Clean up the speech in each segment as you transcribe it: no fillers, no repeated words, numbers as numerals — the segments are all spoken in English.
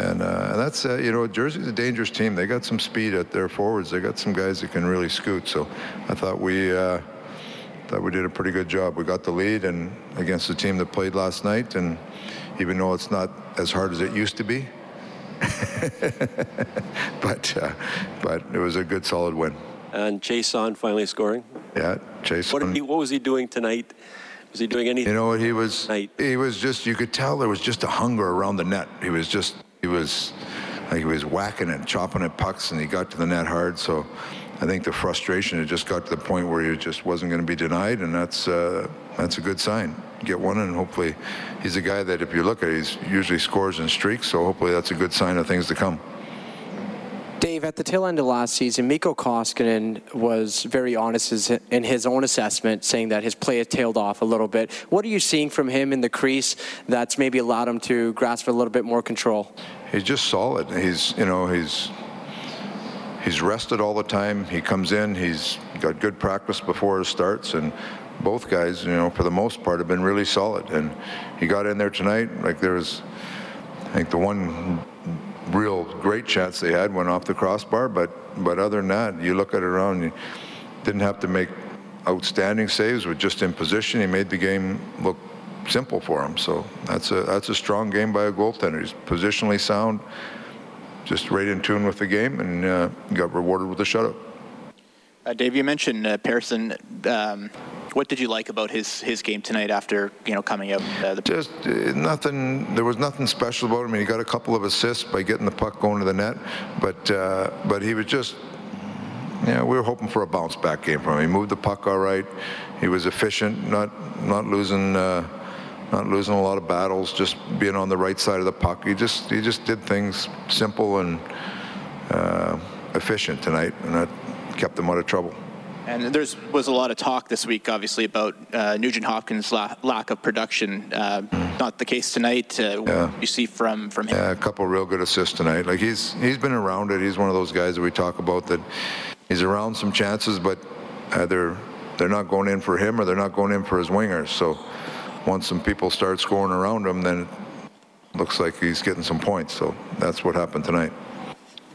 And that's, Jersey's a dangerous team. They got some speed at their forwards. They got some guys that can really scoot. So I thought we did a pretty good job. We got the lead and against the team that played last night. And even though it's not as hard as it used to be, but it was a good, solid win. And Chiasson finally scoring. Yeah, Chiasson. What was he doing tonight? Was he doing anything? You could tell there was just a hunger around the net. He was whacking and chopping at pucks, and he got to the net hard. So I think the frustration had just got to the point where he just wasn't going to be denied, and that's a good sign. Get one, and hopefully he's a guy that if you look at it, he usually scores in streaks, so hopefully that's a good sign of things to come. Dave, at the tail end of last season, Mikko Koskinen was very honest in his own assessment, saying that his play had tailed off a little bit. What are you seeing from him in the crease that's maybe allowed him to grasp for a little bit more control? He's just solid. He's rested all the time. He comes in. He's got good practice before his starts, and both guys, for the most part, have been really solid. And he got in there tonight. I think the one real great chance they had went off the crossbar, but other than that, you look at it around, you didn't have to make outstanding saves, was just in position. He made the game look simple for him, so that's a strong game by a goaltender. He's positionally sound, just right in tune with the game, and got rewarded with a shutout. Dave, you mentioned Pearson. What did you like about his game tonight after, coming out? Nothing. There was nothing special about him. He got a couple of assists by getting the puck going to the net, but he was just, we were hoping for a bounce back game from him. He moved the puck all right. He was efficient, not losing a lot of battles, just being on the right side of the puck. He just did things simple and efficient tonight, and that kept them out of trouble. And there was a lot of talk this week, obviously, about Nugent Hopkins' lack of production. Not the case tonight. What you see from him? Yeah, a couple of real good assists tonight. He's been around it. He's one of those guys that we talk about that he's around some chances, but they're not going in for him or they're not going in for his wingers. So once some people start scoring around him, then it looks like he's getting some points. So that's what happened tonight.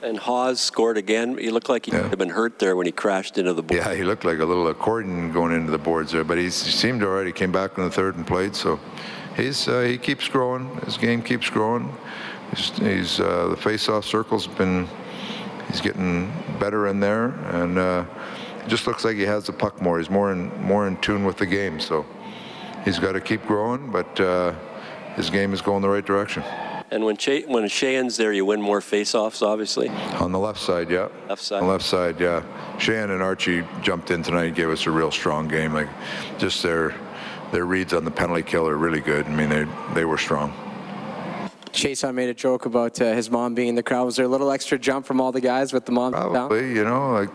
And Hawes scored again. He looked like he could have been hurt there when he crashed into the board. Yeah, he looked like a little accordion going into the boards there, but he seemed all right. He came back in the third and played, so he keeps growing. His game keeps growing. He's the face-off circle's been, he's getting better in there, and it just looks like he has the puck more. He's more in tune with the game, so he's got to keep growing, but his game is going the right direction. And when Sheahan's there, you win more face-offs, obviously. On the left side, yeah. Sheahan and Archie jumped in tonight and gave us a real strong game. Just their reads on the penalty kill are really good. They were strong. Chiasson made a joke about his mom being in the crowd. Was there a little extra jump from all the guys with the mom? Probably, down?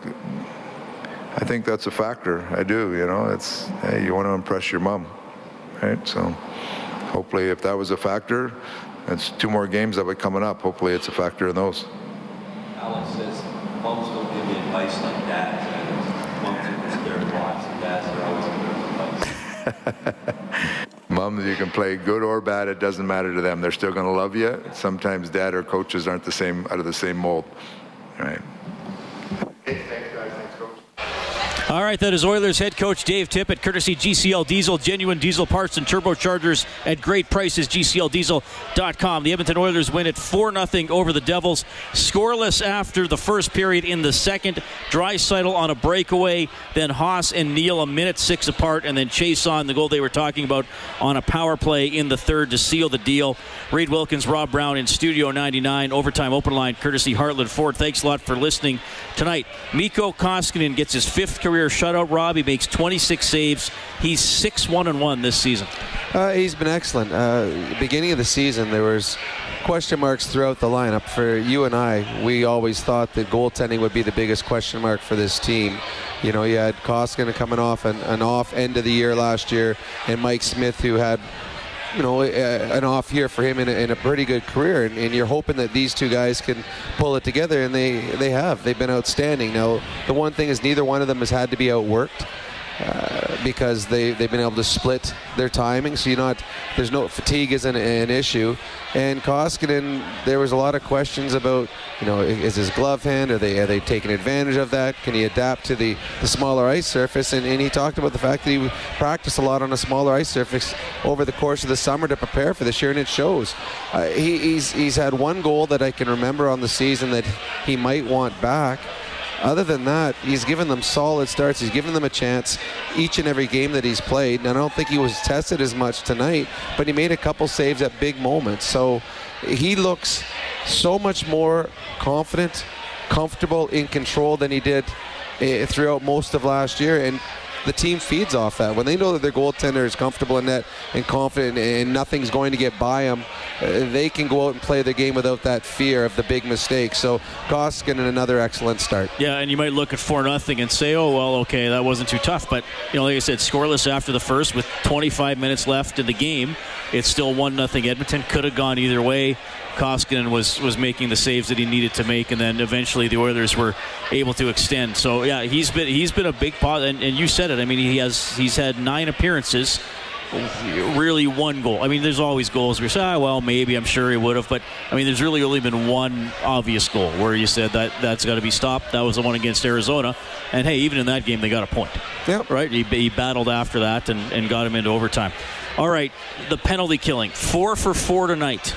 I think that's a factor. I do, It's, hey, you want to impress your mom, right? So hopefully if that was a factor, it's two more games that were coming up. Hopefully it's a factor in those. Alan says, moms don't give me advice like that. Moms are scared of lots, and dads are always giving advice. Moms, you can play good or bad. It doesn't matter to them. They're still going to love you. Sometimes dad or coaches aren't the same, out of the same mold. All right. All right, that is Oilers head coach Dave Tippett, courtesy GCL Diesel, genuine diesel parts and turbochargers at great prices, GCLDiesel.com. The Edmonton Oilers win it 4-0 over the Devils. Scoreless after the first period in the second. Draisaitl on a breakaway, then Haas and Neal 1:06 apart, and then Chiasson, the goal they were talking about, on a power play in the third to seal the deal. Reed Wilkins, Rob Brown in Studio 99, overtime open line, courtesy Heartland Ford. Thanks a lot for listening tonight. Mikko Koskinen gets his fifth career career shutout, Rob. He makes 26 saves. He's 6-1-1 this season. He's been excellent. Beginning of the season, there was question marks throughout the lineup. For you and I, we always thought that goaltending would be the biggest question mark for this team. You know, you had Koskinen coming off an off end of the year last year, and Mike Smith, who had, you know, an off year for him in a pretty good career, and you're hoping that these two guys can pull it together, and they have. They've been outstanding. Now, the one thing is neither one of them has had to be outworked because they've been able to split their timing, so there's no fatigue isn't an issue. And Koskinen, there was a lot of questions about, you know, is his glove hand, are they taking advantage of that? Can he adapt to the smaller ice surface? And he talked about the fact that he practiced a lot on a smaller ice surface over the course of the summer to prepare for this year, and it shows. He's had one goal that I can remember on the season that he might want back. Other than that, he's given them solid starts. He's given them a chance each and every game that he's played. And I don't think he was tested as much tonight, but he made a couple saves at big moments. So he looks so much more confident, comfortable, in control than he did throughout most of last year. And the team feeds off that. When they know that their goaltender is comfortable in net and confident and nothing's going to get by them, they can go out and play their game without that fear of the big mistake. So Koskinen, another excellent start. Yeah, and you might look at 4-0 and say, oh, well, okay, that wasn't too tough. But, you know, like I said, scoreless after the first with 25 minutes left in the game. It's still 1-0 Edmonton. Could have gone either way. Koskinen was making the saves that he needed to make, and then eventually the Oilers were able to extend. So yeah, he's been a big part, and you said it. I mean, he's had 9 appearances, really one goal. I mean, there's always goals where you say, well, maybe, I'm sure he would have, but I mean, there's really only been one obvious goal where you said that's got to be stopped. That was the one against Arizona, and hey, even in that game they got a point. Yep. Right? He battled after that and got him into overtime. All right, the penalty killing, 4 for 4 tonight.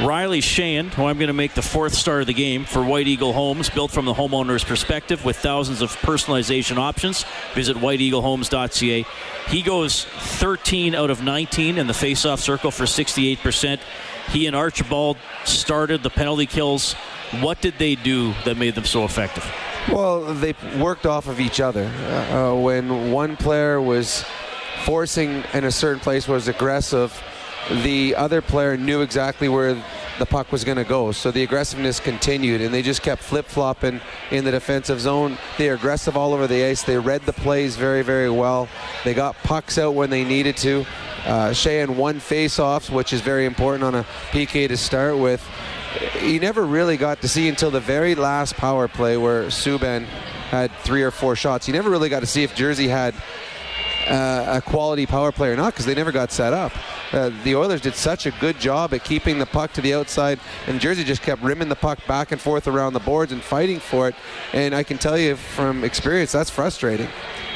Riley Sheehan, who I'm going to make the 4th star of the game for White Eagle Homes, built from the homeowner's perspective with thousands of personalization options. Visit whiteeaglehomes.ca. He goes 13 out of 19 in the face-off circle for 68%. He and Archibald started the penalty kills. What did they do that made them so effective? Well, they worked off of each other. When one player was forcing in a certain place, was aggressive, the other player knew exactly where the puck was going to go, so the aggressiveness continued, and they just kept flip-flopping in the defensive zone. They were aggressive all over the ice. They read the plays very, very well. They got pucks out when they needed to. Sheehan won face-offs, which is very important on a PK to start with. You never really got to see until the very last power play where Subban had 3 or 4 shots. You never really got to see if Jersey had a quality power play or not, because they never got set up. The Oilers did such a good job at keeping the puck to the outside, and Jersey just kept rimming the puck back and forth around the boards and fighting for it. And I can tell you from experience, that's frustrating.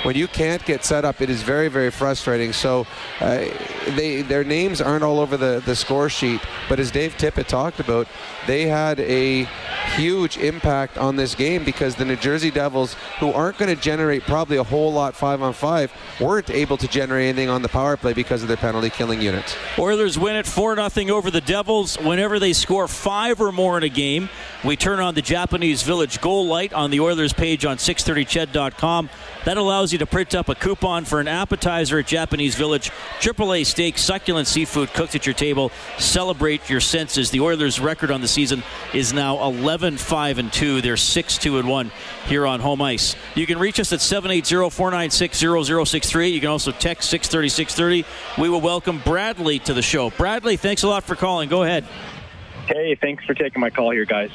When you can't get set up, it is very, very frustrating. So their names aren't all over the score sheet, but as Dave Tippett talked about, they had a huge impact on this game because the New Jersey Devils, who aren't going to generate probably a whole lot 5-on-5, weren't able to generate anything on the power play because of their penalty-killing units. Oilers win it 4-0 over the Devils. Whenever they score 5 or more in a game, we turn on the Japanese Village goal light on the Oilers page on 630ched.com. That allows you to print up a coupon for an appetizer at Japanese Village. AAA steak, succulent seafood cooked at your table. Celebrate your senses. The Oilers' record on the season is now 11-5-2. They're 6-2-1 here on home ice. You can reach us at 780-496-0063. You can also text 630-630. We will welcome Bradley to the show. Bradley, thanks a lot for calling. Go ahead. Hey, thanks for taking my call here, guys.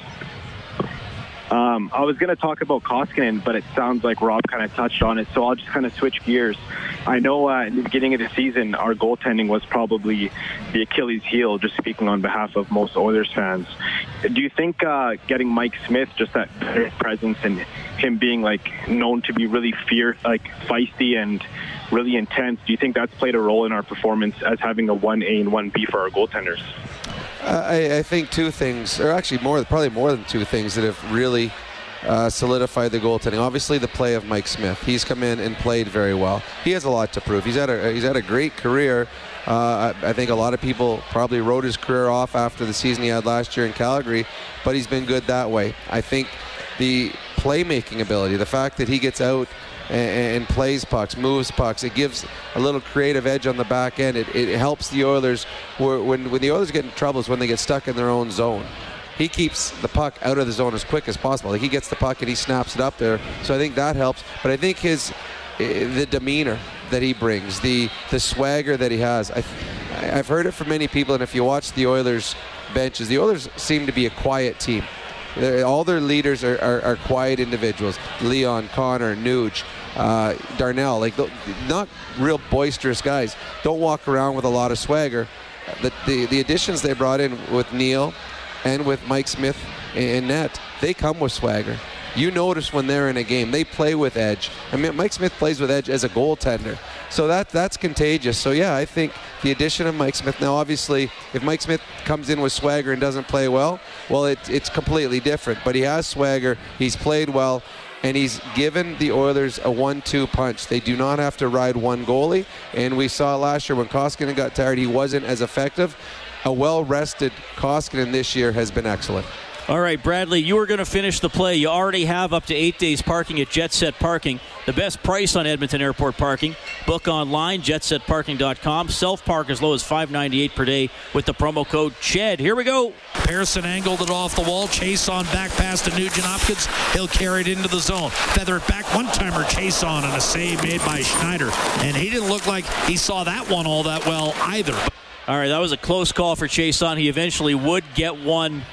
I was going to talk about Koskinen, but it sounds like Rob kind of touched on it, so I'll just kind of switch gears. I know in the beginning of the season, our goaltending was probably the Achilles heel, just speaking on behalf of most Oilers fans. Do you think getting Mike Smith, just that presence and him being like known to be really feisty and really intense, do you think that's played a role in our performance as having a 1A and 1B for our goaltenders? I think 2 things, or actually probably more than 2 things that have really solidified the goaltending. Obviously, the play of Mike Smith. He's come in and played very well. He has a lot to prove. He's had a great career. I think a lot of people probably wrote his career off after the season he had last year in Calgary, but he's been good that way. I think the playmaking ability, the fact that he gets out and plays pucks, moves pucks. It gives a little creative edge on the back end. It helps the Oilers. When the Oilers get in trouble is when they get stuck in their own zone. He keeps the puck out of the zone as quick as possible. Like, he gets the puck and he snaps it up there. So I think that helps. But I think the demeanor that he brings, the swagger that he has, I've heard it from many people. And if you watch the Oilers benches, the Oilers seem to be a quiet team. All their leaders are quiet individuals. Leon, Connor, Nuge, Darnell, not real boisterous guys. Don't walk around with a lot of swagger. The additions they brought in with Neal and with Mike Smith and net, they come with swagger. You notice when they're in a game, they play with edge. I mean, Mike Smith plays with edge as a goaltender. So that's contagious. So yeah, I think the addition of Mike Smith. Now, obviously, if Mike Smith comes in with swagger and doesn't play well, it's completely different. But he has swagger, he's played well, and he's given the Oilers a 1-2 punch. They do not have to ride one goalie. And we saw last year when Koskinen got tired, he wasn't as effective. A well-rested Koskinen this year has been excellent. All right, Bradley, you were going to finish the play. You already have up to 8 days parking at Jet Set Parking. The best price on Edmonton Airport parking. Book online, jetsetparking.com. Self-park as low as $5.98 per day with the promo code CHED. Here we go. Pearson angled it off the wall. Chiasson back pass to Nugent Hopkins. He'll carry it into the zone. Feather it back. One-timer Chiasson and a save made by Schneider. And he didn't look like he saw that one all that well either. All right, that was a close call for Chiasson. He eventually would get one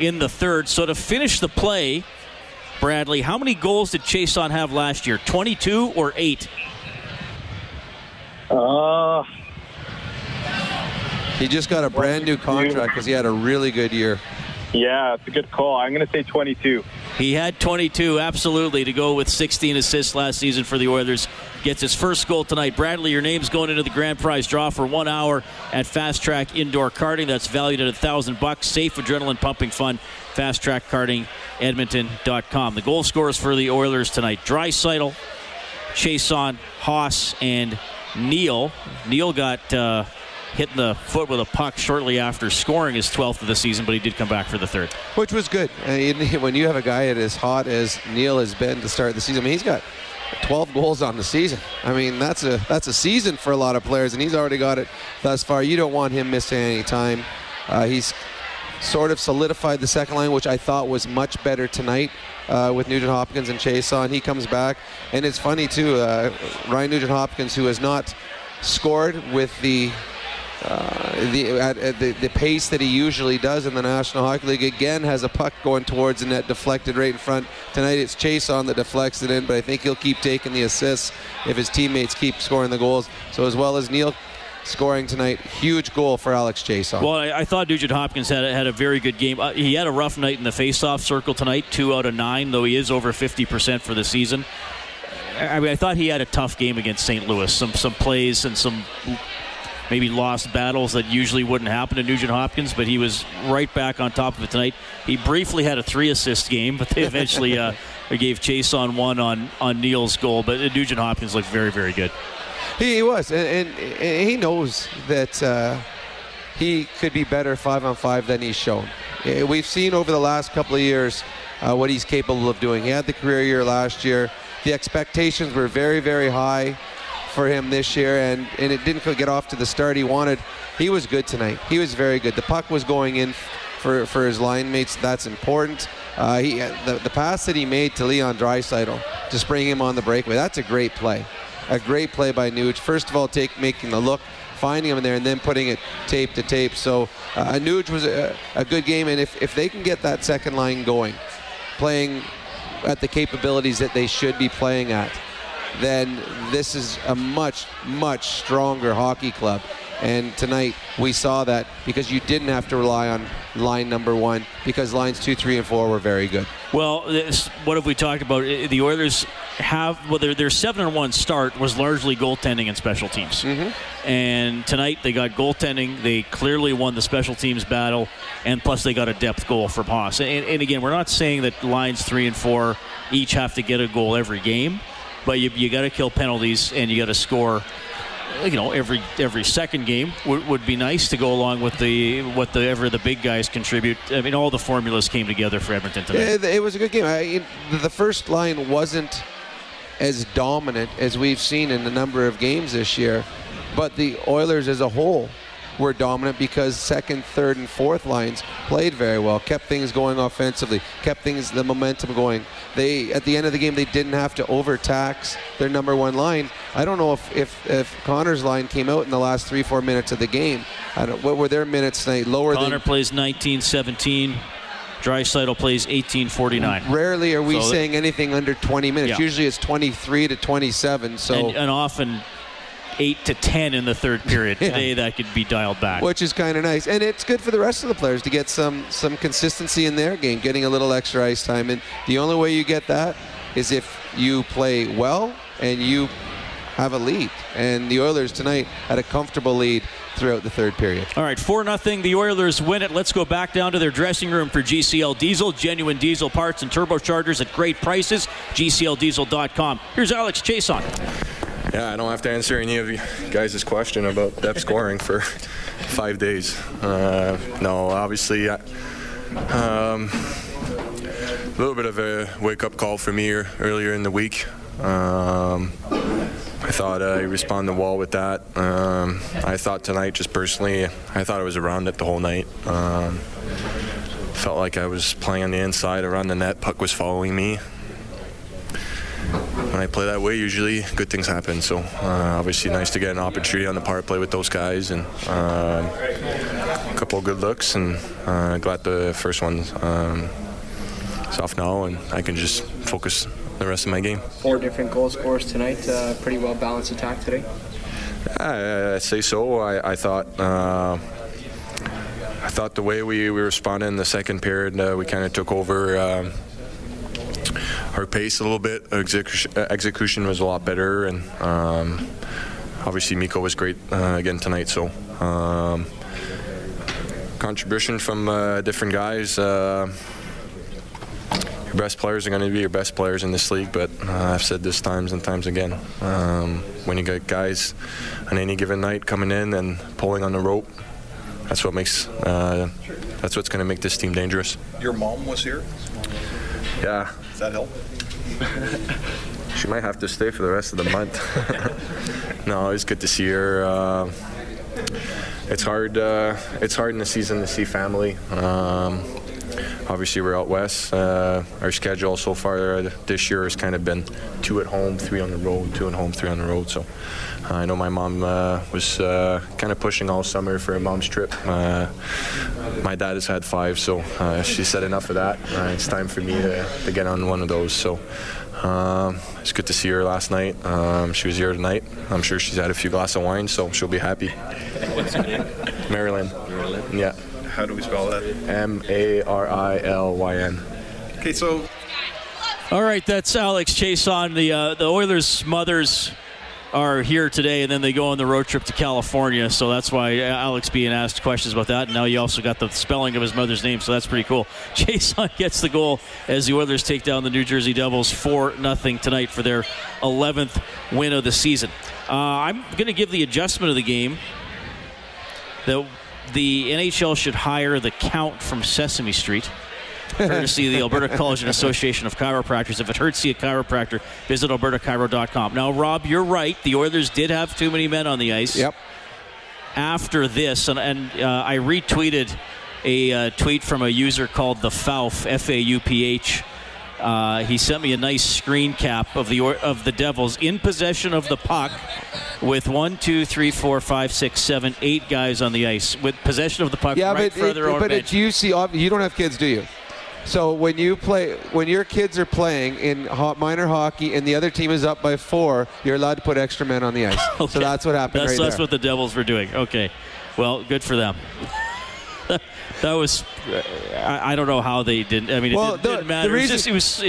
in the third. So to finish the play, Bradley, how many goals did Chiasson have last year? 22 or 8? He just got a brand new contract because he had a really good year. Yeah, it's a good call. I'm going to say 22. He had 22, absolutely, to go with 16 assists last season for the Oilers. Gets his first goal tonight. Bradley, your name's going into the grand prize draw for 1 hour at Fast Track Indoor Karting. That's valued at $1,000. Safe, adrenaline pumping fun. Fast Track Karting, Edmonton.com. The goal scorers for the Oilers tonight: Draisaitl, Chiasson, Hawes, and Neal. Neal got hit in the foot with a puck shortly after scoring his 12th of the season, but he did come back for the third, which was good. When you have a guy as hot as Neal has been to start the season, I mean, he's got 12 goals on the season. I mean, that's a season for a lot of players, and he's already got it thus far. You don't want him missing any time. He's sort of solidified the second line, which I thought was much better tonight with Nugent Hopkins and Chiasson. He comes back, and it's funny too, Ryan Nugent Hopkins, who has not scored with the pace that he usually does in the National Hockey League, again has a puck going towards the net, deflected right in front. Tonight it's Chiasson that deflects it in, but I think he'll keep taking the assists if his teammates keep scoring the goals. So as well as Neal scoring tonight, huge goal for Alex Chiasson. Well, I thought Nugent Hopkins had a very good game. He had a rough night in the faceoff circle tonight, 2 out of 9, though he is over 50% for the season. I mean, I thought he had a tough game against St. Louis. Some plays and some maybe lost battles that usually wouldn't happen to Nugent Hopkins, but he was right back on top of it tonight. He briefly had a 3-assist game, but they eventually gave Chiasson one on Neal's goal. But Nugent Hopkins looked very, very good. He was, and he knows that he could be better 5-on-5 than he's shown. We've seen over the last couple of years what he's capable of doing. He had the career year last year. The expectations were very, very high for him this year, and it didn't get off to the start he wanted. He was good tonight. He was very good. The puck was going in for his line mates. That's important. The pass that he made to Leon Draisaitl to spring him on the breakaway, that's a great play. A great play by Nuge. First of all, making the look, finding him in there, and then putting it tape to tape. So Nuge was a good game, and if they can get that second line going, playing at the capabilities that they should be playing at, then this is a much, much stronger hockey club. And tonight we saw that because you didn't have to rely on line number one, because lines 2, 3, and 4 were very good. Well, what have we talked about? The Oilers have, well, their 7-1 start was largely goaltending and special teams. Mm-hmm. And tonight they got goaltending. They clearly won the special teams battle, and plus they got a depth goal from Hawes. And again, we're not saying that lines 3 and 4 each have to get a goal every game, but you got to kill penalties, and you got to score. You know, every second game would be nice to go along with the big guys contribute. I mean, all the formulas came together for Edmonton tonight. It was a good game. The first line wasn't as dominant as we've seen in a number of games this year. But the Oilers as a whole were dominant because second, third, and fourth lines played very well, kept things going offensively, kept things, the momentum going. They, at the end of the game, they didn't have to overtax their number one line. I don't know if Connor's line came out in the last 3-4 minutes of the game. I don't, what were their minutes tonight? Lower. Connor plays 19:17. Draisaitl plays 18:49. Rarely are we saying anything under 20 minutes. Yeah. Usually it's 23 to 27. So and often 8 to 10 in the third period. Today that could be dialed back. Which is kind of nice. And it's good for the rest of the players to get some consistency in their game, getting a little extra ice time. And the only way you get that is if you play well and you have a lead. And the Oilers tonight had a comfortable lead throughout the third period. All right, 4-0, the Oilers win it. Let's go back down to their dressing room for GCL Diesel. Genuine diesel parts and turbochargers at great prices. GCLDiesel.com. Here's Alex Chiasson. Yeah, I don't have to answer any of you guys' question about depth scoring for 5 days. No, obviously, a little bit of a wake-up call for me earlier in the week. I thought I responded well with that. I thought tonight, just personally, I thought I was around it the whole night. Felt like I was playing on the inside, around the net, puck was following me. When I play that way, usually good things happen. So obviously nice to get an opportunity on the power play with those guys, and a couple of good looks, and glad the first one's off now, and I can just focus the rest of my game. 4 different goal scorers tonight. Pretty well balanced attack today. I say so. I thought. I thought the way we responded in the second period, we kind of took over. Our pace a little bit, execution was a lot better, and obviously Mikko was great again tonight, so contribution from different guys. Your best players are going to be your best players in this league, but I've said this times and times again, when you got guys on any given night coming in and pulling on the rope, that's what makes that's what's going to make this team dangerous. Your mom was here? Yeah. Does that help? She might have to stay for the rest of the month. No, it's good to see her. It's hard. It's hard in the season to see family. Obviously, we're out west. Our schedule so far this year has kind of been 2 at home, 3 on the road. 2 at home, 3 on the road. So I know my mom was kind of pushing all summer for a mom's trip. My dad has had 5, so she said enough of that. It's time for me to get on one of those. So it's good to see her last night. She was here tonight. I'm sure she's had a few glasses of wine, so she'll be happy. What's her name? Marilyn. Marilyn? Yeah. How do we spell that? Marilyn. Okay, so. All right, that's Alex Chiasson. The Oilers' mothers are here today, and then they go on the road trip to California, so that's why Alex being asked questions about that. And now you also got the spelling of his mother's name, so that's pretty cool. Chiasson gets the goal as the Oilers take down the New Jersey Devils 4-0 tonight for their 11th win of the season. I'm going to give the adjustment of the game that the NHL should hire the Count from Sesame Street, courtesy of the Alberta College and Association of Chiropractors. If it hurts you, a chiropractor, visit albertachiro.com. Now, Rob, you're right. The Oilers did have too many men on the ice. Yep. After this, and I retweeted a tweet from a user called the Fauf, F-A-U-P-H. He sent me a nice screen cap of the Devils in possession of the puck with 8 guys on the ice with possession of the puck further over. But it's UC, you don't have kids, do you? So when you play, when your kids are playing in minor hockey and the other team is up by 4, you're allowed to put extra men on the ice. Okay. So that's what happened. That's what the Devils were doing. Okay, well, good for them. That was, I don't know how they didn't. I mean, it didn't matter. The reason,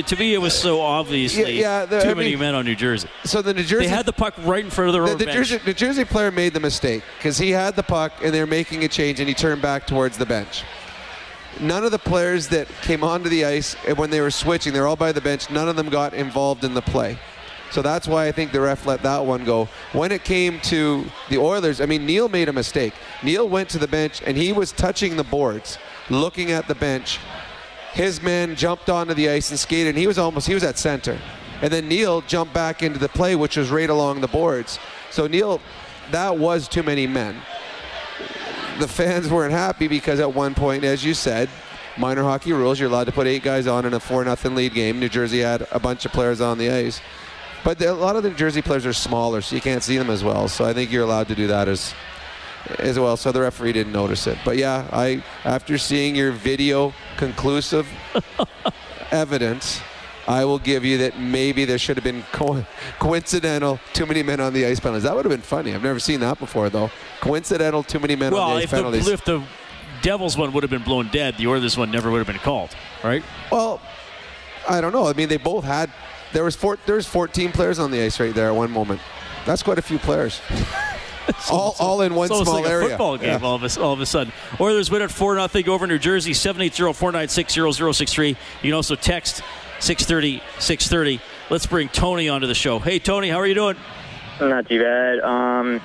to me, it was so obviously many men on New Jersey. So the New Jersey, they had the puck right in front of their own bench. The Jersey player made the mistake because he had the puck and they were making a change and he turned back towards the bench. None of the players that came onto the ice when they were switching, they were all by the bench. None of them got involved in the play. So that's why I think the ref let that one go. When it came to the Oilers, I mean, Neal made a mistake. Neal went to the bench, and he was touching the boards, looking at the bench. His man jumped onto the ice and skated, and he was at center. And then Neal jumped back into the play, which was right along the boards. So Neal, that was too many men. The fans weren't happy because at one point, as you said, minor hockey rules, you're allowed to put 8 guys on in a 4-0 lead game. New Jersey had a bunch of players on the ice. But a lot of the New Jersey players are smaller, so you can't see them as well. So I think you're allowed to do that as well. So the referee didn't notice it. But yeah, after seeing your video conclusive evidence, I will give you that maybe there should have been coincidental too many men on the ice penalties. That would have been funny. I've never seen that before, though. Coincidental too many men on the ice penalties. Well, if the Devils one would have been blown dead, the Oilers one never would have been called, right? Well, I don't know. I mean, they both had... There was 14 players on the ice right there at one moment. That's quite a few players. all in one small like area. It's almost like a football game all of a sudden. Oilers win at 4-0 over New Jersey, 780-496-0063. You can also text 630-630. Let's bring Tony onto the show. Hey, Tony, how are you doing? Not too bad. I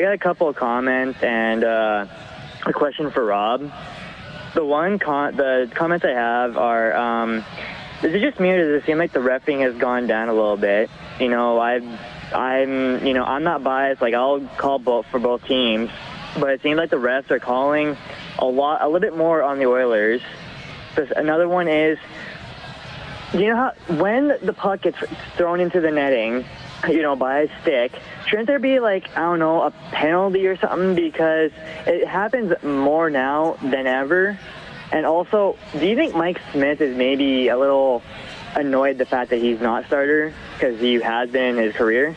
got a couple of comments and a question for Rob. The comments I have are... Is it just me or does it seem like the refereeing has gone down a little bit? You know, I'm not biased. Like, I'll call for both teams, but it seems like the refs are calling a little bit more on the Oilers. But another one is, you know, when the puck gets thrown into the netting, you know, by a stick, shouldn't there be, like, I don't know, a penalty or something? Because it happens more now than ever. And also, do you think Mike Smith is maybe a little annoyed the fact that he's not starter because he has been in his career?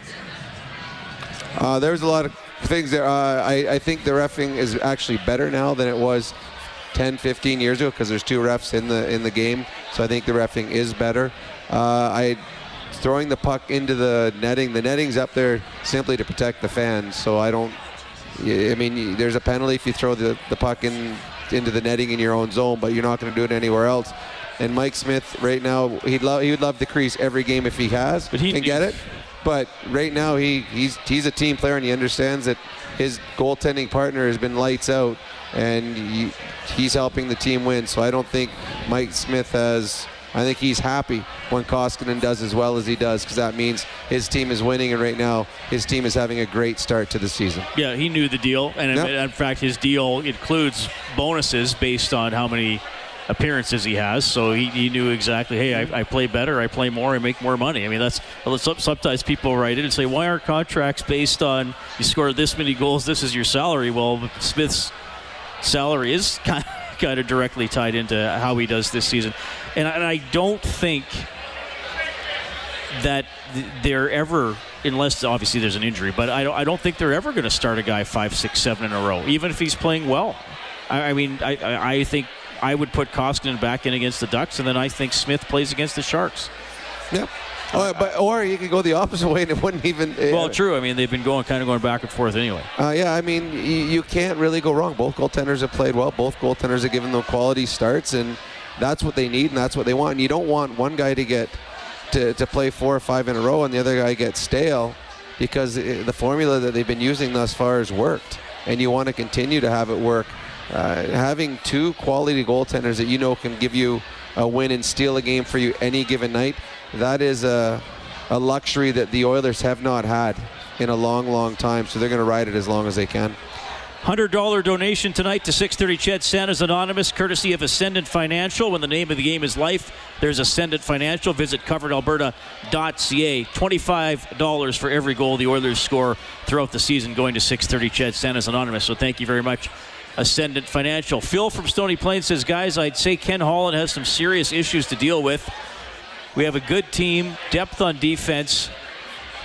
There's a lot of things there. I think the reffing is actually better now than it was 10, 15 years ago because there's 2 refs in the game. So I think the reffing is better. Throwing the puck into the netting. The netting's up there simply to protect the fans. So there's a penalty if you throw the puck into the netting in your own zone, but you're not going to do it anywhere else. And Mike Smith right now, he would love the crease every game if he has and get it. But right now he's a team player and he understands that his goaltending partner has been lights out and he's helping the team win. So I don't think Mike Smith I think he's happy when Koskinen does as well as he does because that means his team is winning, and right now his team is having a great start to the season. Yeah, he knew the deal, and in fact his deal includes bonuses based on how many appearances he has, so he knew exactly, hey, I play better, I play more, I make more money. I mean, that's sometimes people write in and say, why aren't contracts based on you scored this many goals, this is your salary? Well, Smith's salary is kind of directly tied into how he does this season. And I don't think that they're ever, unless obviously there's an injury, but I don't think they're ever going to start a guy 5, 6, 7 in a row, even if he's playing well. I think I would put Koskinen back in against the Ducks, and then I think Smith plays against the Sharks. Yeah. Or you could go the opposite way and it wouldn't even... Well, true. I mean, they've been going back and forth anyway. You can't really go wrong. Both goaltenders have played well. Both goaltenders have given them quality starts, and that's what they need and that's what they want. And you don't want one guy to get to play 4 or 5 in a row and the other guy gets stale because the formula that they've been using thus far has worked, and you want to continue to have it work. Having 2 quality goaltenders that you know can give you a win and steal a game for you any given night, that is a luxury that the Oilers have not had in a long, long time, so they're going to ride it as long as they can. $100 donation tonight to 630 CHED Santa's Anonymous, courtesy of Ascendant Financial. When the name of the game is life, there's Ascendant Financial. Visit coveredalberta.ca. $25 for every goal the Oilers score throughout the season going to 630 CHED Santa's Anonymous, so thank you very much, Ascendant Financial. Phil from Stony Plain says, guys, I'd say Ken Holland has some serious issues to deal with. We have a good team, depth on defense,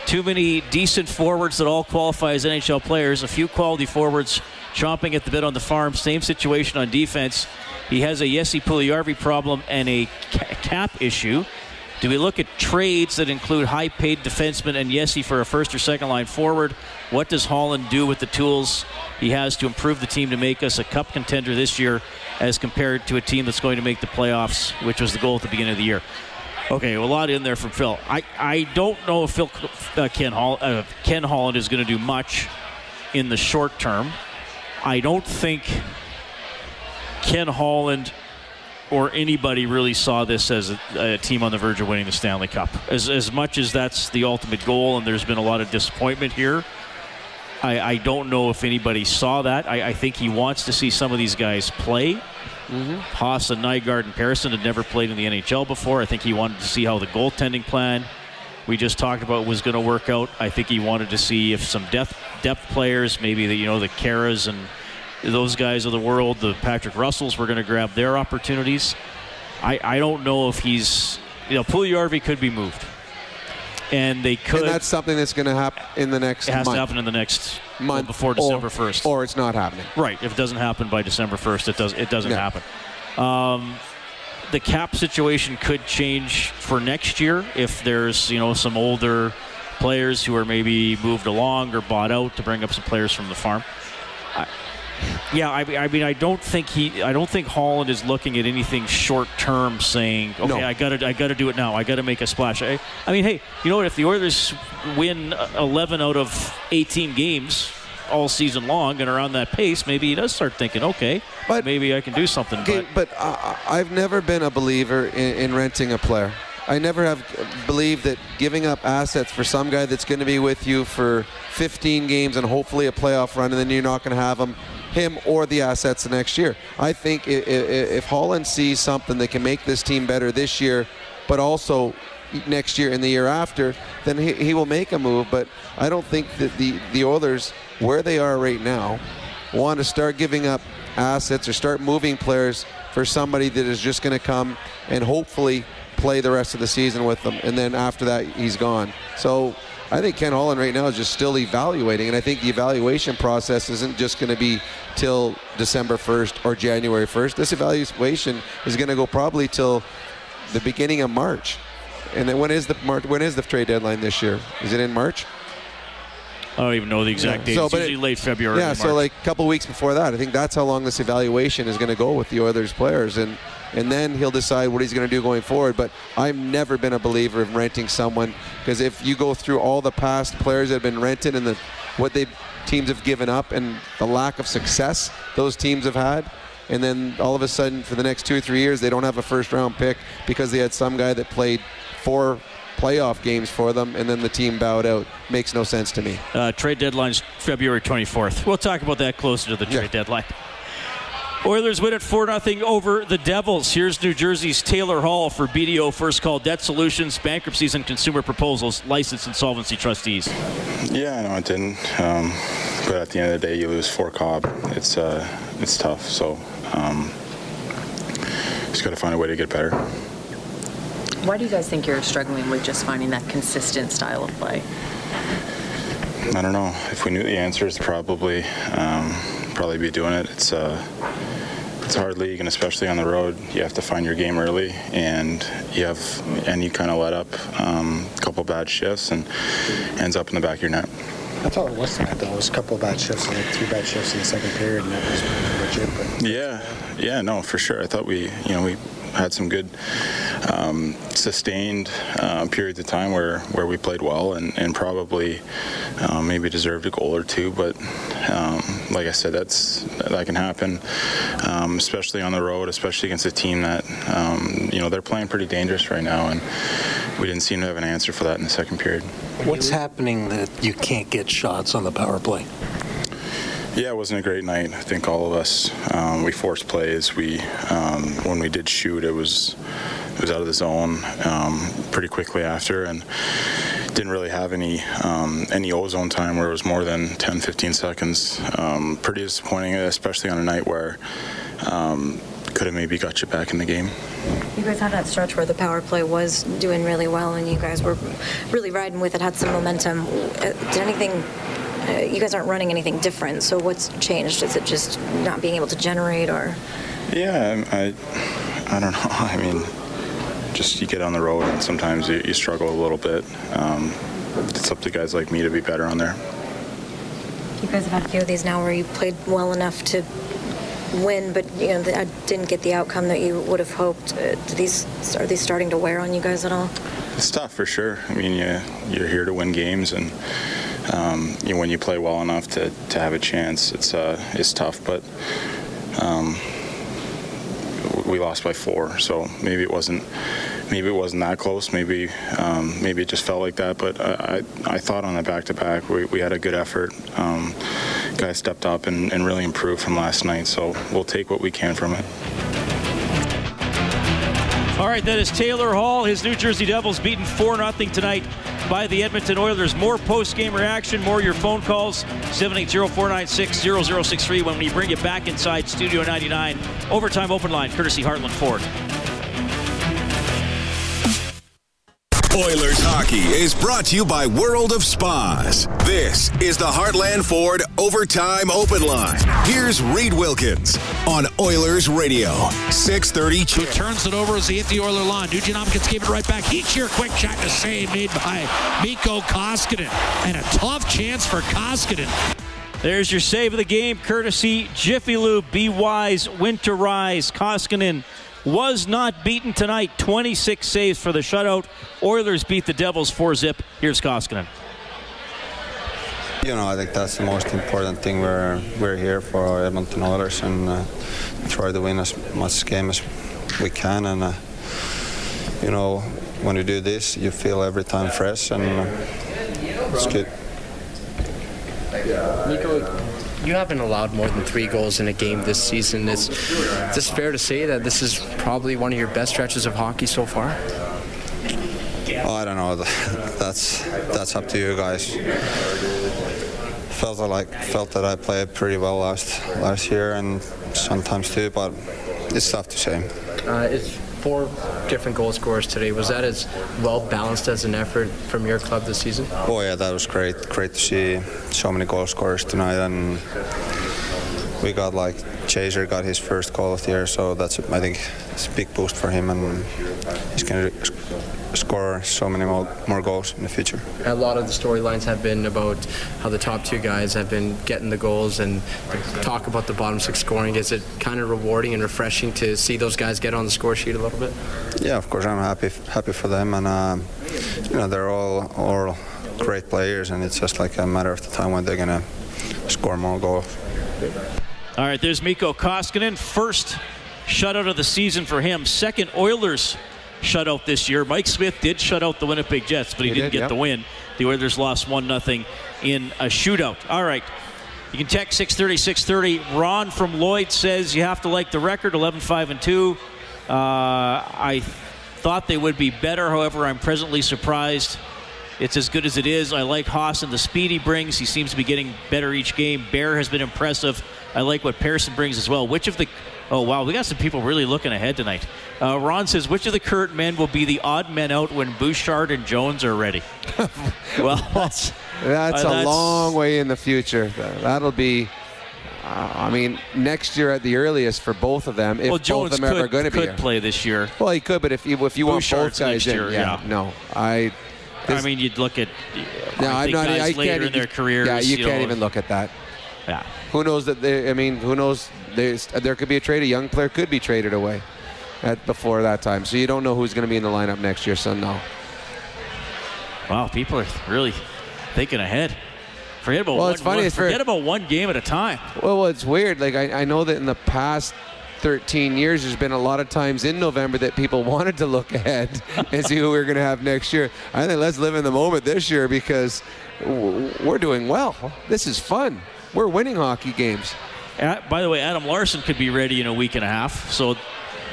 too many decent forwards that all qualify as NHL players, a few quality forwards chomping at the bit on the farm, same situation on defense. He has a Jesse Puljujärvi problem and a cap issue. Do we look at trades that include high-paid defensemen and Jesse for a first- or second-line forward? What does Holland do with the tools he has to improve the team to make us a cup contender this year as compared to a team that's going to make the playoffs, which was the goal at the beginning of the year? Okay, a lot in there from Phil. I don't know if Ken Holland is going to do much in the short term. I don't think Ken Holland or anybody really saw this as a team on the verge of winning the Stanley Cup. As much as that's the ultimate goal and there's been a lot of disappointment here, I don't know if anybody saw that. I think he wants to see some of these guys play. Mm-hmm. Hawes and Nygaard and Pearson had never played in the NHL before. I think he wanted to see how the goaltending plan we just talked about was going to work out. I think he wanted to see if some depth players, maybe the Caras and those guys of the world, the Patrick Russells, were going to grab their opportunities. I don't know if he's, Puljujärvi could be moved. And they could. And that's something that's going to happen in the next month. It has to happen in the next month before December 1st. Or it's not happening. Right. If it doesn't happen by December 1st, it doesn't happen. The cap situation could change for next year if there's, some older players who are maybe moved along or bought out to bring up some players from the farm. I don't think Holland is looking at anything short term, saying, "Okay, no. I gotta do it now. I gotta make a splash." If the Oilers win 11 out of 18 games all season long and are on that pace, maybe he does start thinking, "Okay, but maybe I can do something." Okay, but I've never been a believer in renting a player. I never have believed that giving up assets for some guy that's going to be with you for 15 games and hopefully a playoff run, and then you're not going to have him or the assets the next year. I think if Holland sees something that can make this team better this year, but also next year and the year after, then he will make a move. But I don't think that the Oilers, where they are right now, want to start giving up assets or start moving players for somebody that is just going to come and hopefully play the rest of the season with them, and then after that he's gone. So I think Ken Holland right now is just still evaluating, and I think the evaluation process isn't just going to be till December 1st or January 1st. This evaluation is going to go probably till the beginning of March. And then when is the trade deadline this year? Is it in March? I don't even know the exact date. So, it's usually late February. Yeah, so like a couple weeks before that. I think that's how long this evaluation is going to go with the Oilers players, and then he'll decide what he's going to do going forward. But I've never been a believer in renting someone, because if you go through all the past players that have been rented and teams have given up and the lack of success those teams have had, and then all of a sudden for the next 2 or 3 years they don't have a first-round pick because they had some guy that played 4 playoff games for them, and then the team bowed out. Makes no sense to me. Trade deadline's February 24th. We'll talk about that closer to the trade deadline. Oilers win at 4-0 over the Devils. Here's New Jersey's Taylor Hall for BDO First Call Debt Solutions, Bankruptcies and Consumer Proposals, Licensed Insolvency Trustees. Yeah, no, it didn't. But at the end of the day, you lose 4 Cobb. It's tough. So just got to find a way to get better. Why do you guys think you're struggling with just finding that consistent style of play? I don't know. If we knew the answer, it's probably be doing it. It's a hard league, and especially on the road, you have to find your game early, and you have any kind of let up, a couple bad shifts, and ends up in the back of your net. I thought it was that, though. It was a couple of bad shifts, like 2 bad shifts in the second period, and that was pretty much it. But yeah, no, for sure. I thought we had some good sustained periods of time where we played well and probably maybe deserved a goal or 2. But like I said, that can happen, especially on the road, especially against a team that they're playing pretty dangerous right now, and we didn't seem to have an answer for that in the second period. What's happening that you can't get shots on the power play? Yeah, it wasn't a great night. I think all of us, we forced plays. We when we did shoot, it was out of the zone pretty quickly after, and didn't really have any ozone time where it was more than 10, 15 seconds. Pretty disappointing, especially on a night where could have maybe got you back in the game. You guys had that stretch where the power play was doing really well, and you guys were really riding with it, had some momentum. You guys aren't running anything different, so what's changed? Is it just not being able to generate, or? Yeah, I don't know. I mean, just you get on the road and sometimes you struggle a little bit. It's up to guys like me to be better on there. You guys have had a few of these now where you played well enough to win, but I didn't get the outcome that you would have hoped. Are these starting to wear on you guys at all? It's tough for sure. I mean, you're here to win games, and when you play well enough to have a chance, it's tough, but we lost by 4. So maybe it wasn't that close. Maybe it just felt like that. But I thought on the back-to-back, we had a good effort. Guys stepped up and really improved from last night. So we'll take what we can from it. All right, that is Taylor Hall. His New Jersey Devils beaten 4-0 tonight by the Edmonton Oilers. More post-game reaction, more your phone calls, 780-496-0063 when we bring you back inside Studio 99. Overtime open line, courtesy Heartland Ford. Oilers hockey is brought to you by World of Spas. This is the Heartland Ford Overtime Open Line. Here's Reed Wilkins on Oilers Radio, 6:30. He turns it over as he hit the Oiler line. Nugent Hopkins gave it right back. Heat-cheer, quick shot to save made by Mikko Koskinen. And a tough chance for Koskinen. There's your save of the game, courtesy Jiffy Lube. Be wise, winterize. Koskinen was not beaten tonight. 26 saves for the shutout. Oilers beat the Devils 4-0. Here's Koskinen. You know, I think that's the most important thing. We're here for our Edmonton Oilers and try to win as much game as we can. And you know, when you do this, you feel every time fresh, and it's good. Mikko, you haven't allowed more than 3 goals in a game this season. Is this fair to say that this is probably one of your best stretches of hockey so far? Oh, I don't know. That's up to you guys. Felt that I played pretty well last year and sometimes too, but it's tough to say. It's 4 different goal scorers today. Was that as well balanced as an effort from your club this season? Oh yeah, that was great. Great to see so many goal scorers tonight, and we got Chaser got his first goal of the year, so that's, I think, it's a big boost for him, and he's going to score so many more goals in the future. A lot of the storylines have been about how the top 2 guys have been getting the goals and talk about the bottom 6 scoring. Is it kind of rewarding and refreshing to see those guys get on the score sheet a little bit? Yeah, of course, I'm happy for them, and you know, they're all great players, and it's just a matter of the time when they're going to score more goals. All right, there's Mikko Koskinen. First shutout of the season for him. Second Oilers shutout this year. Mike Smith did shut out the Winnipeg Jets, but he didn't get the win. The Oilers lost 1-0 in a shootout. All right, you can text 630-630. Ron from Lloyd says you have to like the record, 11-5-2. I thought they would be better. However, I'm presently surprised it's as good as it is. I like Hawes and the speed he brings. He seems to be getting better each game. Bear has been impressive. I like what Pearson brings as well. Oh, wow, we got some people really looking ahead tonight. Ron says, which of the current men will be the odd men out when Bouchard and Jones are ready? Well, that's a long way in the future. That'll be, next year at the earliest for both of them, if both of them are ever going to be here. Could play this year. Well, he could, but if you want both guys in, you'd look at guys later in their careers. Yeah, you can't even look at that. Yeah. Who knows that who knows? There could be a trade. A young player could be traded away before that time. So you don't know who's going to be in the lineup next year, so no. Wow, people are really thinking ahead. Forget about one game at a time. Well, it's weird. I know that in the past 13 years, there's been a lot of times in November that people wanted to look ahead and see who we're going to have next year. I think let's live in the moment this year because we're doing well. This is fun. We're winning hockey games. By the way, Adam Larsson could be ready in a week and a half, so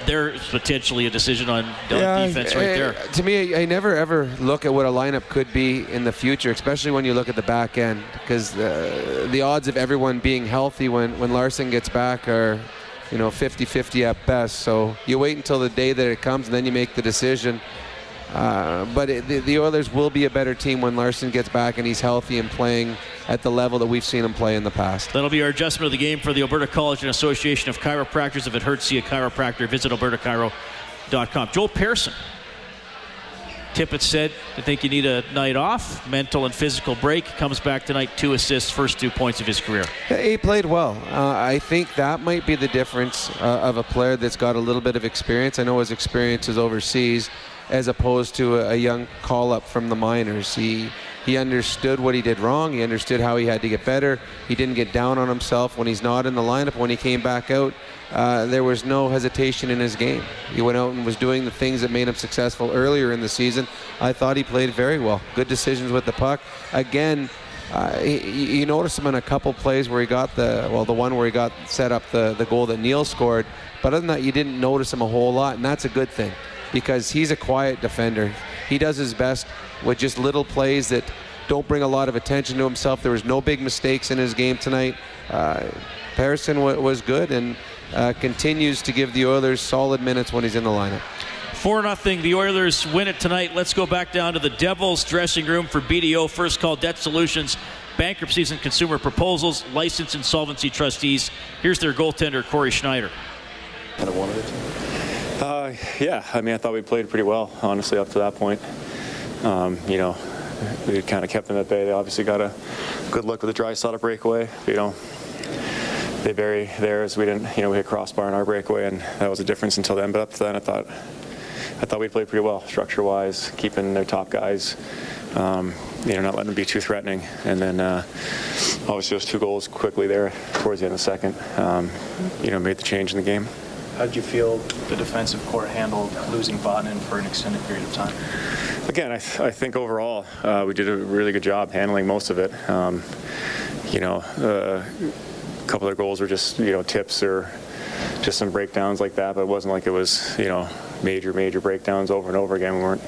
there's potentially a decision on defense right there. To me, I never, ever look at what a lineup could be in the future, especially when you look at the back end, because the odds of everyone being healthy when Larsson gets back are 50-50 at best. So you wait until the day that it comes, and then you make the decision. But the Oilers will be a better team when Larsson gets back and he's healthy and playing at the level that we've seen him play in the past. That'll be our adjustment of the game for the Alberta College and Association of Chiropractors. If it hurts, see a chiropractor. Visit albertachiro.com. Joel Pearson. Tippett said, I think you need a night off, mental and physical break. Comes back tonight, 2 assists, first 2 points of his career. He played well. I think that might be the difference of a player that's got a little bit of experience. I know his experience is overseas as opposed to a young call-up from the minors. He He understood what he did wrong. He understood how he had to get better. He didn't get down on himself when he's not in the lineup. When he came back out, there was no hesitation in his game. He went out and was doing the things that made him successful earlier in the season. I thought he played very well. Good decisions with the puck. Again, you noticed him in a couple plays where he got the one where he got set up the goal that Neal scored. But other than that, you didn't notice him a whole lot, and that's a good thing because he's a quiet defender. He does his best with just little plays that don't bring a lot of attention to himself. There was no big mistakes in his game tonight. Pearson was good and continues to give the Oilers solid minutes when he's in the lineup. 4-0, the Oilers win it tonight. Let's go back down to the Devils dressing room for BDO, First Call Debt Solutions, Bankruptcies and Consumer Proposals, Licensed Insolvency Trustees. Here's their goaltender, Corey Schneider. Kind of wanted it. Yeah, I mean, I thought we played pretty well, honestly, up to that point. You know, we kind of kept them at bay. They obviously got a good look with a Draisaitl breakaway, you know. They bury theirs. We didn't, you know, we hit crossbar in our breakaway, and that was a difference until then. But up to then, I thought we played pretty well, structure-wise, keeping their top guys, you know, not letting them be too threatening. And then, obviously, those two goals quickly there towards the end of the second, you know, made the change in the game. How did you feel the defensive core handled losing Botnin for an extended period of time? Again, I think overall we did a really good job handling most of it. You know, a couple of their goals were just, you know, tips or just some breakdowns like that, but it wasn't like it was, you know, major breakdowns over and over again. We weren't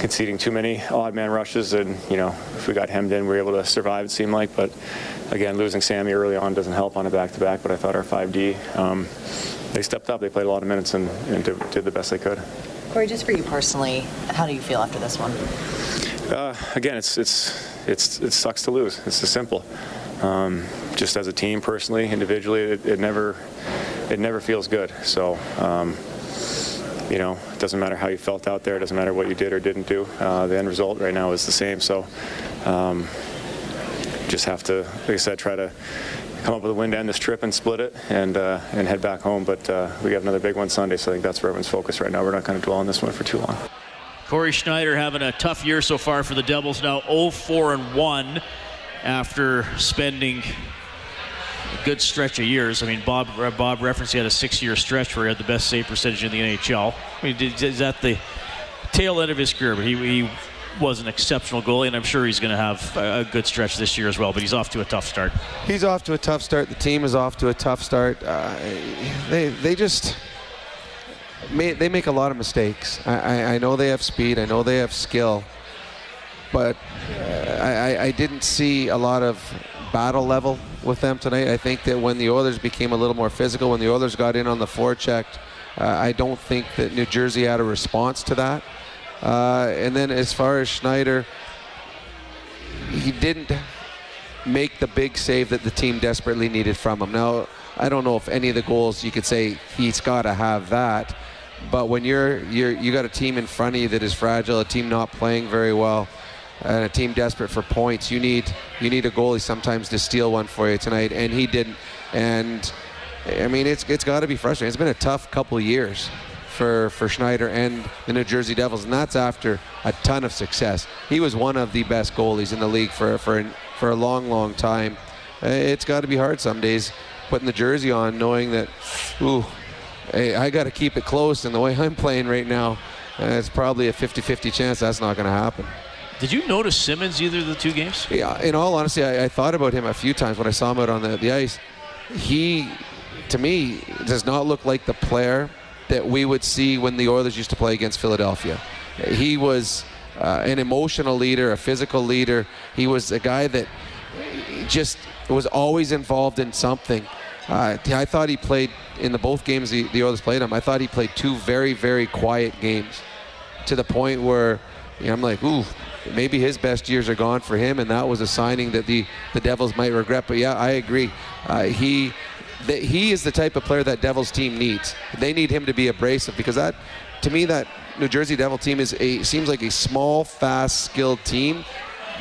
conceding too many odd man rushes, and, you know, if we got hemmed in, we were able to survive, it seemed like. But again, losing Sammy early on doesn't help on a back-to-back, but I thought our 5D, they stepped up, they played a lot of minutes and did the best they could. Corey, just for you personally, how do you feel after this one? Again, it sucks to lose. It's as simple. Just as a team, personally, individually, it never feels good. So, you know, it doesn't matter how you felt out there. It doesn't matter what you did or didn't do. The end result right now is the same. So just have to, like I said, try to come up with a win to end this trip and split it and head back home. But we got another big one Sunday, so I think that's where everyone's focused right now. We're not going to dwell on this one for too long. Corey Schneider having a tough year so far for the Devils, now 0-4-1 after spending a good stretch of years. I mean, Bob referenced he had a 6-year stretch where he had the best save percentage in the NHL. I mean, is that the tail end of his career? But he was an exceptional goalie, and I'm sure he's going to have a good stretch this year as well, but he's off to a tough start. He's off to a tough start. The team is off to a tough start. They make a lot of mistakes. I know they have speed. I know they have skill. But I didn't see a lot of battle level with them tonight. I think that when the Oilers became a little more physical, when the Oilers got in on the forecheck, I don't think that New Jersey had a response to that. And then as far as Schneider, he didn't make the big save that the team desperately needed from him. Now, I don't know if any of the goals you could say he's got to have that, but when you got a team in front of you that is fragile, a team not playing very well, and a team desperate for points, you need a goalie sometimes to steal one for you tonight, and he didn't. And I mean, it's got to be frustrating. It's been a tough couple of years for Schneider and the New Jersey Devils, and that's after a ton of success. He was one of the best goalies in the league for a long time. It's got to be hard some days putting the jersey on, knowing that, ooh, hey, I got to keep it close, and the way I'm playing right now, it's probably a 50-50 chance that's not going to happen. Did you notice Simmonds either of the two games? Yeah, in all honesty, I thought about him a few times when I saw him out on the ice. He, to me, does not look like the player that we would see when the Oilers used to play against Philadelphia. He was an emotional leader, a physical leader. He was a guy that just was always involved in something. I thought he played, in the both games the Oilers played him, I thought he played two very quiet games, to the point where, you know, I'm like, ooh, maybe his best years are gone for him, and that was a signing that the Devils might regret. But yeah, I agree. He is the type of player that Devils team needs. They need him to be abrasive, because that, to me, that New Jersey Devil team seems like a small, fast, skilled team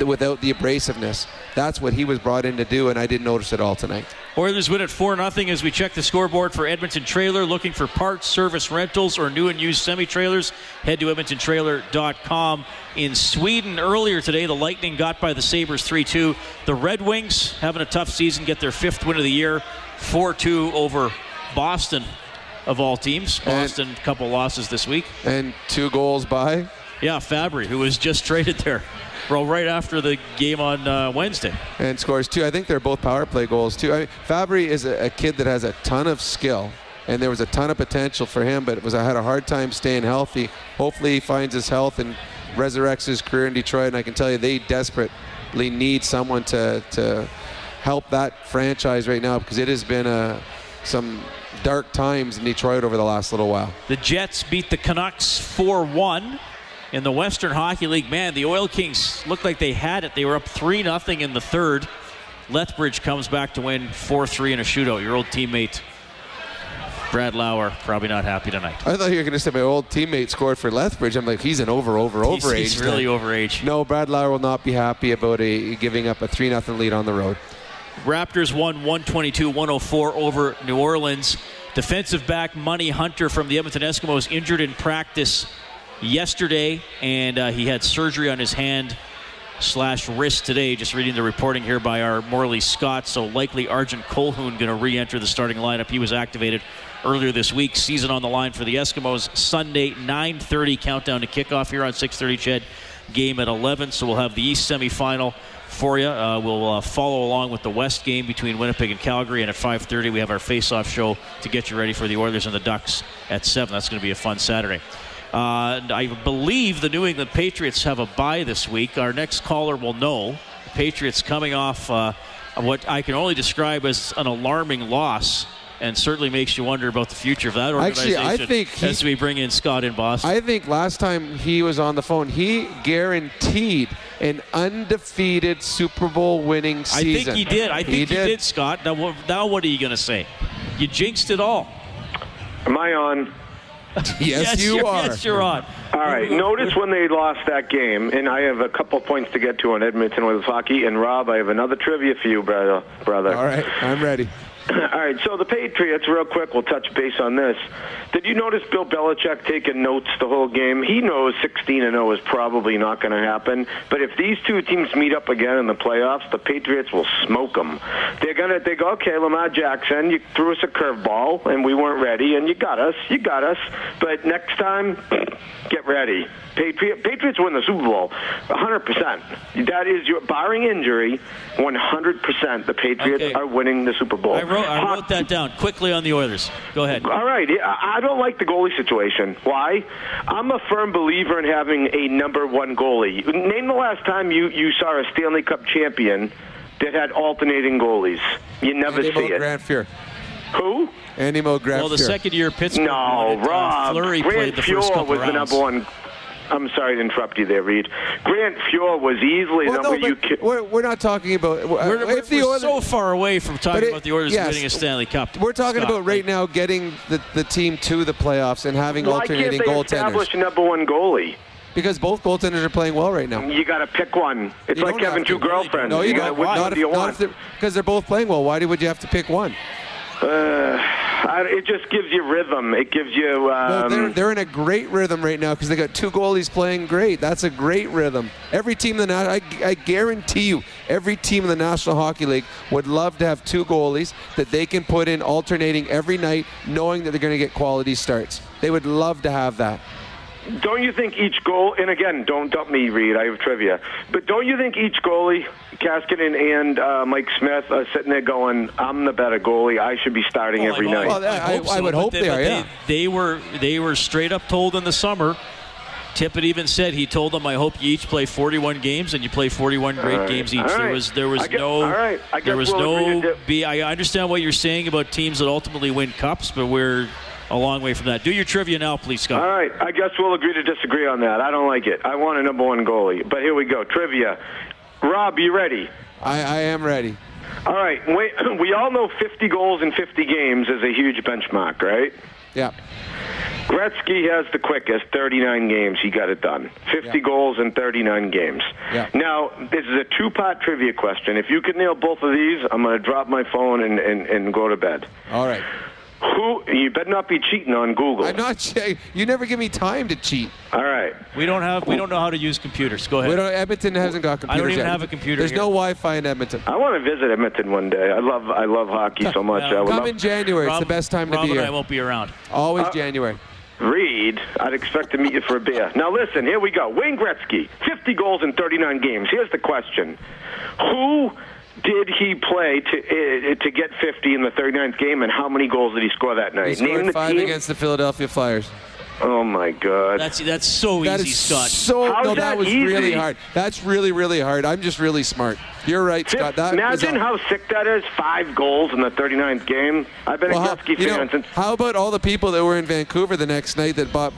without the abrasiveness. That's what he was brought in to do, and I didn't notice it all tonight. Oilers win at 4-0 as we check the scoreboard for Edmonton Trailer. Looking for parts, service rentals, or new and used semi-trailers, head to edmontontrailer.com. In Sweden earlier today, the Lightning got by the Sabres 3-2. The Red Wings, having a tough season, get their 5th win of the year, 4-2 over Boston, of all teams. Boston, a couple losses this week. And 2 goals by? Yeah, Fabry, who was just traded there. Well, right after the game on Wednesday. And scores 2. I think they're both power play goals, too. I mean, Fabry is a kid that has a ton of skill, and there was a ton of potential for him, but had a hard time staying healthy. Hopefully he finds his health and resurrects his career in Detroit, and I can tell you they desperately need someone to help that franchise right now, because it has been some dark times in Detroit over the last little while. The Jets beat the Canucks 4-1. In the Western Hockey League, man, the Oil Kings looked like they had it. They were up 3-0 in the third. Lethbridge comes back to win 4-3 in a shootout. Your old teammate, Brad Lauer, probably not happy tonight. I thought you were going to say my old teammate scored for Lethbridge. I'm like, he's an overage. He's really overage. No, Brad Lauer will not be happy about giving up a 3-0 lead on the road. Raptors won 122-104 over New Orleans. Defensive back Money Hunter from the Edmonton Eskimos injured in practice yesterday, and he had surgery on his hand/wrist today. Just reading the reporting here by our Morley Scott, so likely Arjun Colhoun going to re-enter the starting lineup. He was activated earlier this week. Season on the line for the Eskimos. Sunday, 9:30 countdown to kickoff here on 6:30. Ched, game at 11, so we'll have the East semifinal for you. We'll follow along with the West game between Winnipeg and Calgary, and at 5:30 we have our face-off show to get you ready for the Oilers and the Ducks at 7. That's going to be a fun Saturday. I believe the New England Patriots have a bye this week. Our next caller will know. The Patriots coming off what I can only describe as an alarming loss, and certainly makes you wonder about the future of that organization. Actually, I think as we bring in Scott in Boston. I think last time he was on the phone, he guaranteed an undefeated Super Bowl winning season. I think he did. I think he did, Scott. Now what are you going to say? You jinxed it all. Am I on? Yes, you are. Yes, you're on. All right. Notice when they lost that game, and I have a couple points to get to on Edmonton Oilers hockey. And Rob, I have another trivia for you, brother. All right, I'm ready. All right. So the Patriots, real quick, we'll touch base on this. Did you notice Bill Belichick taking notes the whole game? He knows 16-0 is probably not going to happen. But if these two teams meet up again in the playoffs, the Patriots will smoke them. They're going to think, okay, Lamar Jackson, you threw us a curveball, and we weren't ready, and you got us. But next time, get ready. Patriots win the Super Bowl, 100%. That is, barring injury, 100% the Patriots are winning the Super Bowl. I wrote that down quickly on the Oilers. Go ahead. All right. I don't like the goalie situation. Why? I'm a firm believer in having a number 1 goalie. Name the last time you saw a Stanley Cup champion that had alternating goalies. You never see it. Grant Fuhr. Who? Andy Mo Grant Fuhr. Well, the second year Pittsburgh. No, Rob. Fleury played the first couple rounds. Grant Fuhr was the number 1. I'm sorry to interrupt you there, Reed. Grant Fuhr was easily We're not talking about... We're so far away from talking about the Oilers winning a Stanley Cup. We're talking about right now getting the team to the playoffs and having alternating goaltenders. Why can't they establish a number 1 goalie? Because both goaltenders are playing well right now. You got to pick one. It's like having 2 girlfriends. No, you got to pick one. Because they're both playing well. Why would you have to pick one? It just gives you rhythm. It gives you... they're in a great rhythm right now because they got 2 goalies playing great. That's a great rhythm. Every team in the I guarantee you, every team in the National Hockey League would love to have 2 goalies that they can put in alternating every night, knowing that they're going to get quality starts. They would love to have that. Don't you think each goal, and again, don't dump me, Reed, I have trivia, but don't you think each goalie, Koskinen and Mike Smith, are sitting there going, I'm the better goalie, I should be starting every night? Well, I would hope they are, yeah. They were straight up told in the summer. Tippett even said, he told them, I hope you each play 41 games and you play 41 great games each. Right. I understand what you're saying about teams that ultimately win cups, but we're a long way from that. Do your trivia now, please, Scott. All right. I guess we'll agree to disagree on that. I don't like it. I want a number 1 goalie. But here we go. Trivia. Rob, you ready? I am ready. All right. We all know 50 goals in 50 games is a huge benchmark, right? Yeah. Gretzky has the quickest, 39 games, he got it done. 50 goals in 39 games. Yeah. Now, this is a two-part trivia question. If you could nail both of these, I'm going to drop my phone and go to bed. All right. You better not be cheating on Google. I'm not cheating. You never give me time to cheat. All right. We don't know how to use computers. Go ahead. Edmonton hasn't got computers. I don't even have a computer. There's no Wi-Fi in Edmonton. I want to visit Edmonton one day. I love hockey so much. Yeah. Come in January. It's the best time to be here. I won't be around. Always January. Reed, I'd expect to meet you for a beer. Now listen, here we go. Wayne Gretzky, 50 goals in 39 games. Here's the question: who did he play to get 50 in the 39th game, and how many goals did he score that night? He scored five against the Philadelphia Flyers. Oh my God! That's so easy, Scott. That was really hard. That's really, really hard. I'm just really smart. You're right, Scott. Imagine how sick that is. 5 goals in the 39th game. I've been a Gretzky fan since. How about all the people that were in Vancouver the next night that bought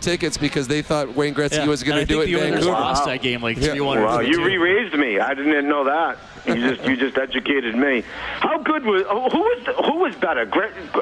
tickets because they thought Wayne Gretzky was going to do it in Vancouver? Lost that game like 3-1. Wow, you re-raised me. I didn't know that. You just educated me. How good was who was better?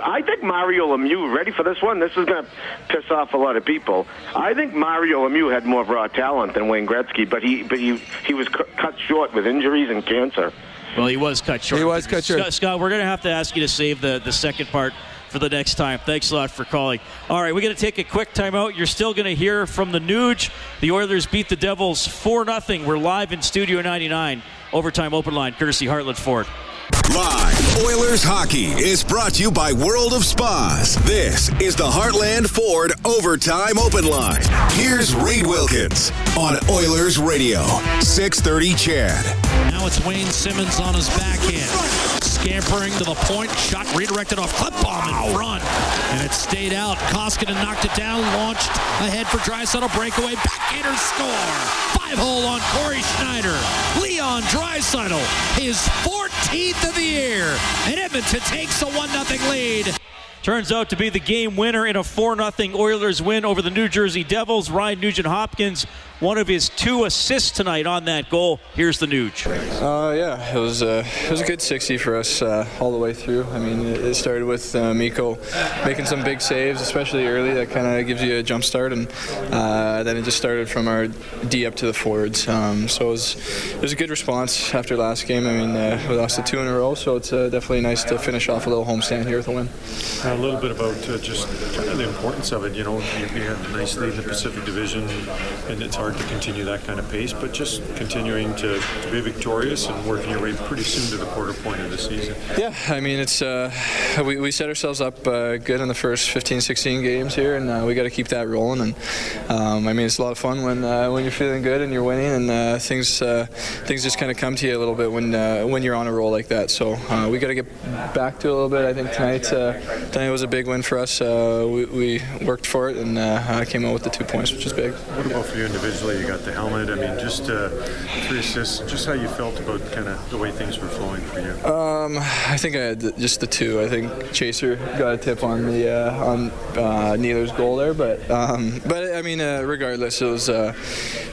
I think Mario Lemieux. Ready for this one? This is going to piss off a lot of people. I think Mario Lemieux had more raw talent than Wayne Gretzky, but he was cut short with injuries and cancer. Well, he was cut short. Scott, we're going to have to ask you to save the second part for the next time. Thanks a lot for calling. All right, we're going to take a quick timeout. You're still going to hear from the Nuge. The Oilers beat the Devils 4-0. We're live in Studio 99. Overtime open line, courtesy Heartland Ford. Live Oilers hockey is brought to you by World of Spas. This is the Heartland Ford Overtime Open Line. Here's Reed Wilkins on Oilers Radio, 630 CHAD. Now it's Wayne Simmonds on his backhand. Scampering to the point, shot redirected off clip bomb in front, and it stayed out. Koskinen knocked it down, launched ahead for Draisaitl, breakaway, backhander score. 5-hole on Corey Schneider. Leon Draisaitl, his 14th of the year, and Edmonton takes a 1-0 lead. Turns out to be the game winner in a 4-0 Oilers win over the New Jersey Devils. Ryan Nugent Hopkins, one of his 2 assists tonight on that goal. Here's the Nuge. It was a good 60 for us all the way through. I mean, it started with Mikko making some big saves, especially early. That kind of gives you a jump start, and then it just started from our D up to the forwards. So it was a good response after last game. I mean, we lost the 2 in a row, so it's definitely nice to finish off a little homestand here with a win. A little bit about just kind of the importance of it. You know, you have a nice lead in the Pacific Division, and it's hard to continue that kind of pace, but just continuing to be victorious and working your way pretty soon to the quarter point of the season. Yeah, I mean, it's we set ourselves up good in the first 15, 16 games here, and we got to keep that rolling. And I mean, it's a lot of fun when you're feeling good and you're winning, and things just kind of come to you a little bit when you're on a roll like that. So we got to get back to it a little bit. I think tonight was a big win for us. We worked for it and came out with the 2 points, which is big. What about for you individually? You got the helmet. I mean, just 3 assists. Just how you felt about kind of the way things were flowing for you. I think I had just the 2. I think Chaser got a tip on the Nealer's goal there, but I mean, regardless, it was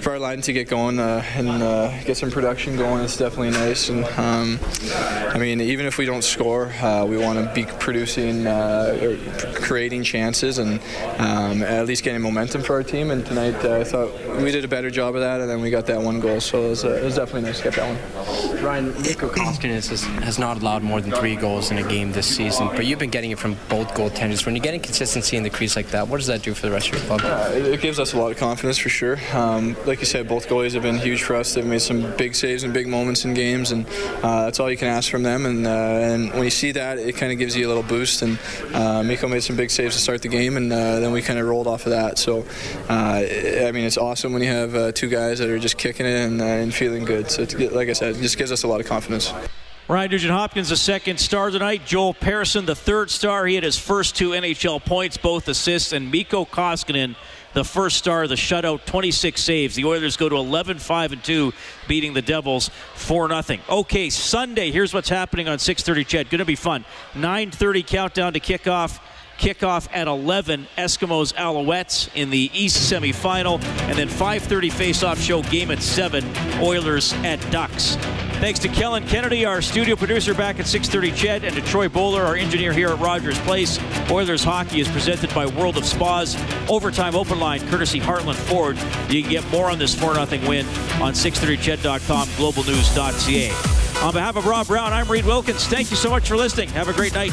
for our line to get going and get some production going. It's definitely nice. And I mean, even if we don't score, we want to be producing or creating chances and at least getting momentum for our team. And tonight, I thought we did a better job of that, and then we got that 1 goal, so it was definitely nice to get that one. Ryan, Mikko Koskinen has not allowed more than 3 goals in a game this season, but you've been getting it from both goaltenders. When you're getting consistency in the crease like that, what does that do for the rest of your club? It gives us a lot of confidence for sure. Like you said, both goalies have been huge for us. They've made some big saves and big moments in games, and that's all you can ask from them. And when you see that, it kind of gives you a little boost. And Mikko made some big saves to start the game, and then we kind of rolled off of that. So, I mean, it's awesome when you have 2 guys that are just kicking it and feeling good. So, like I said, it just gives us a lot of confidence. Ryan Nugent Hopkins, the 2nd star tonight. Joel Pearson, the 3rd star. He had his first 2 NHL points, both assists. And Mikko Koskinen, the 1st star of the shutout, 26 saves. The Oilers go to 11-5-2, beating the Devils 4-0. Okay, Sunday, here's what's happening on 6:30 CHED. Going to be fun. 9:30 countdown to kickoff. Kickoff at 11, Eskimos Alouettes in the East semifinal, and then 5:30 face-off show, game at 7, Oilers at Ducks. Thanks to Kellen Kennedy, our studio producer back at 6:30 Ched, and to Troy Bowler, our engineer here at Rogers Place. Oilers Hockey is presented by World of Spas. Overtime open line, courtesy Heartland Ford. You can get more on this 4-0 win on 630ched.com, globalnews.ca. On behalf of Rob Brown, I'm Reed Wilkins. Thank you so much for listening. Have a great night.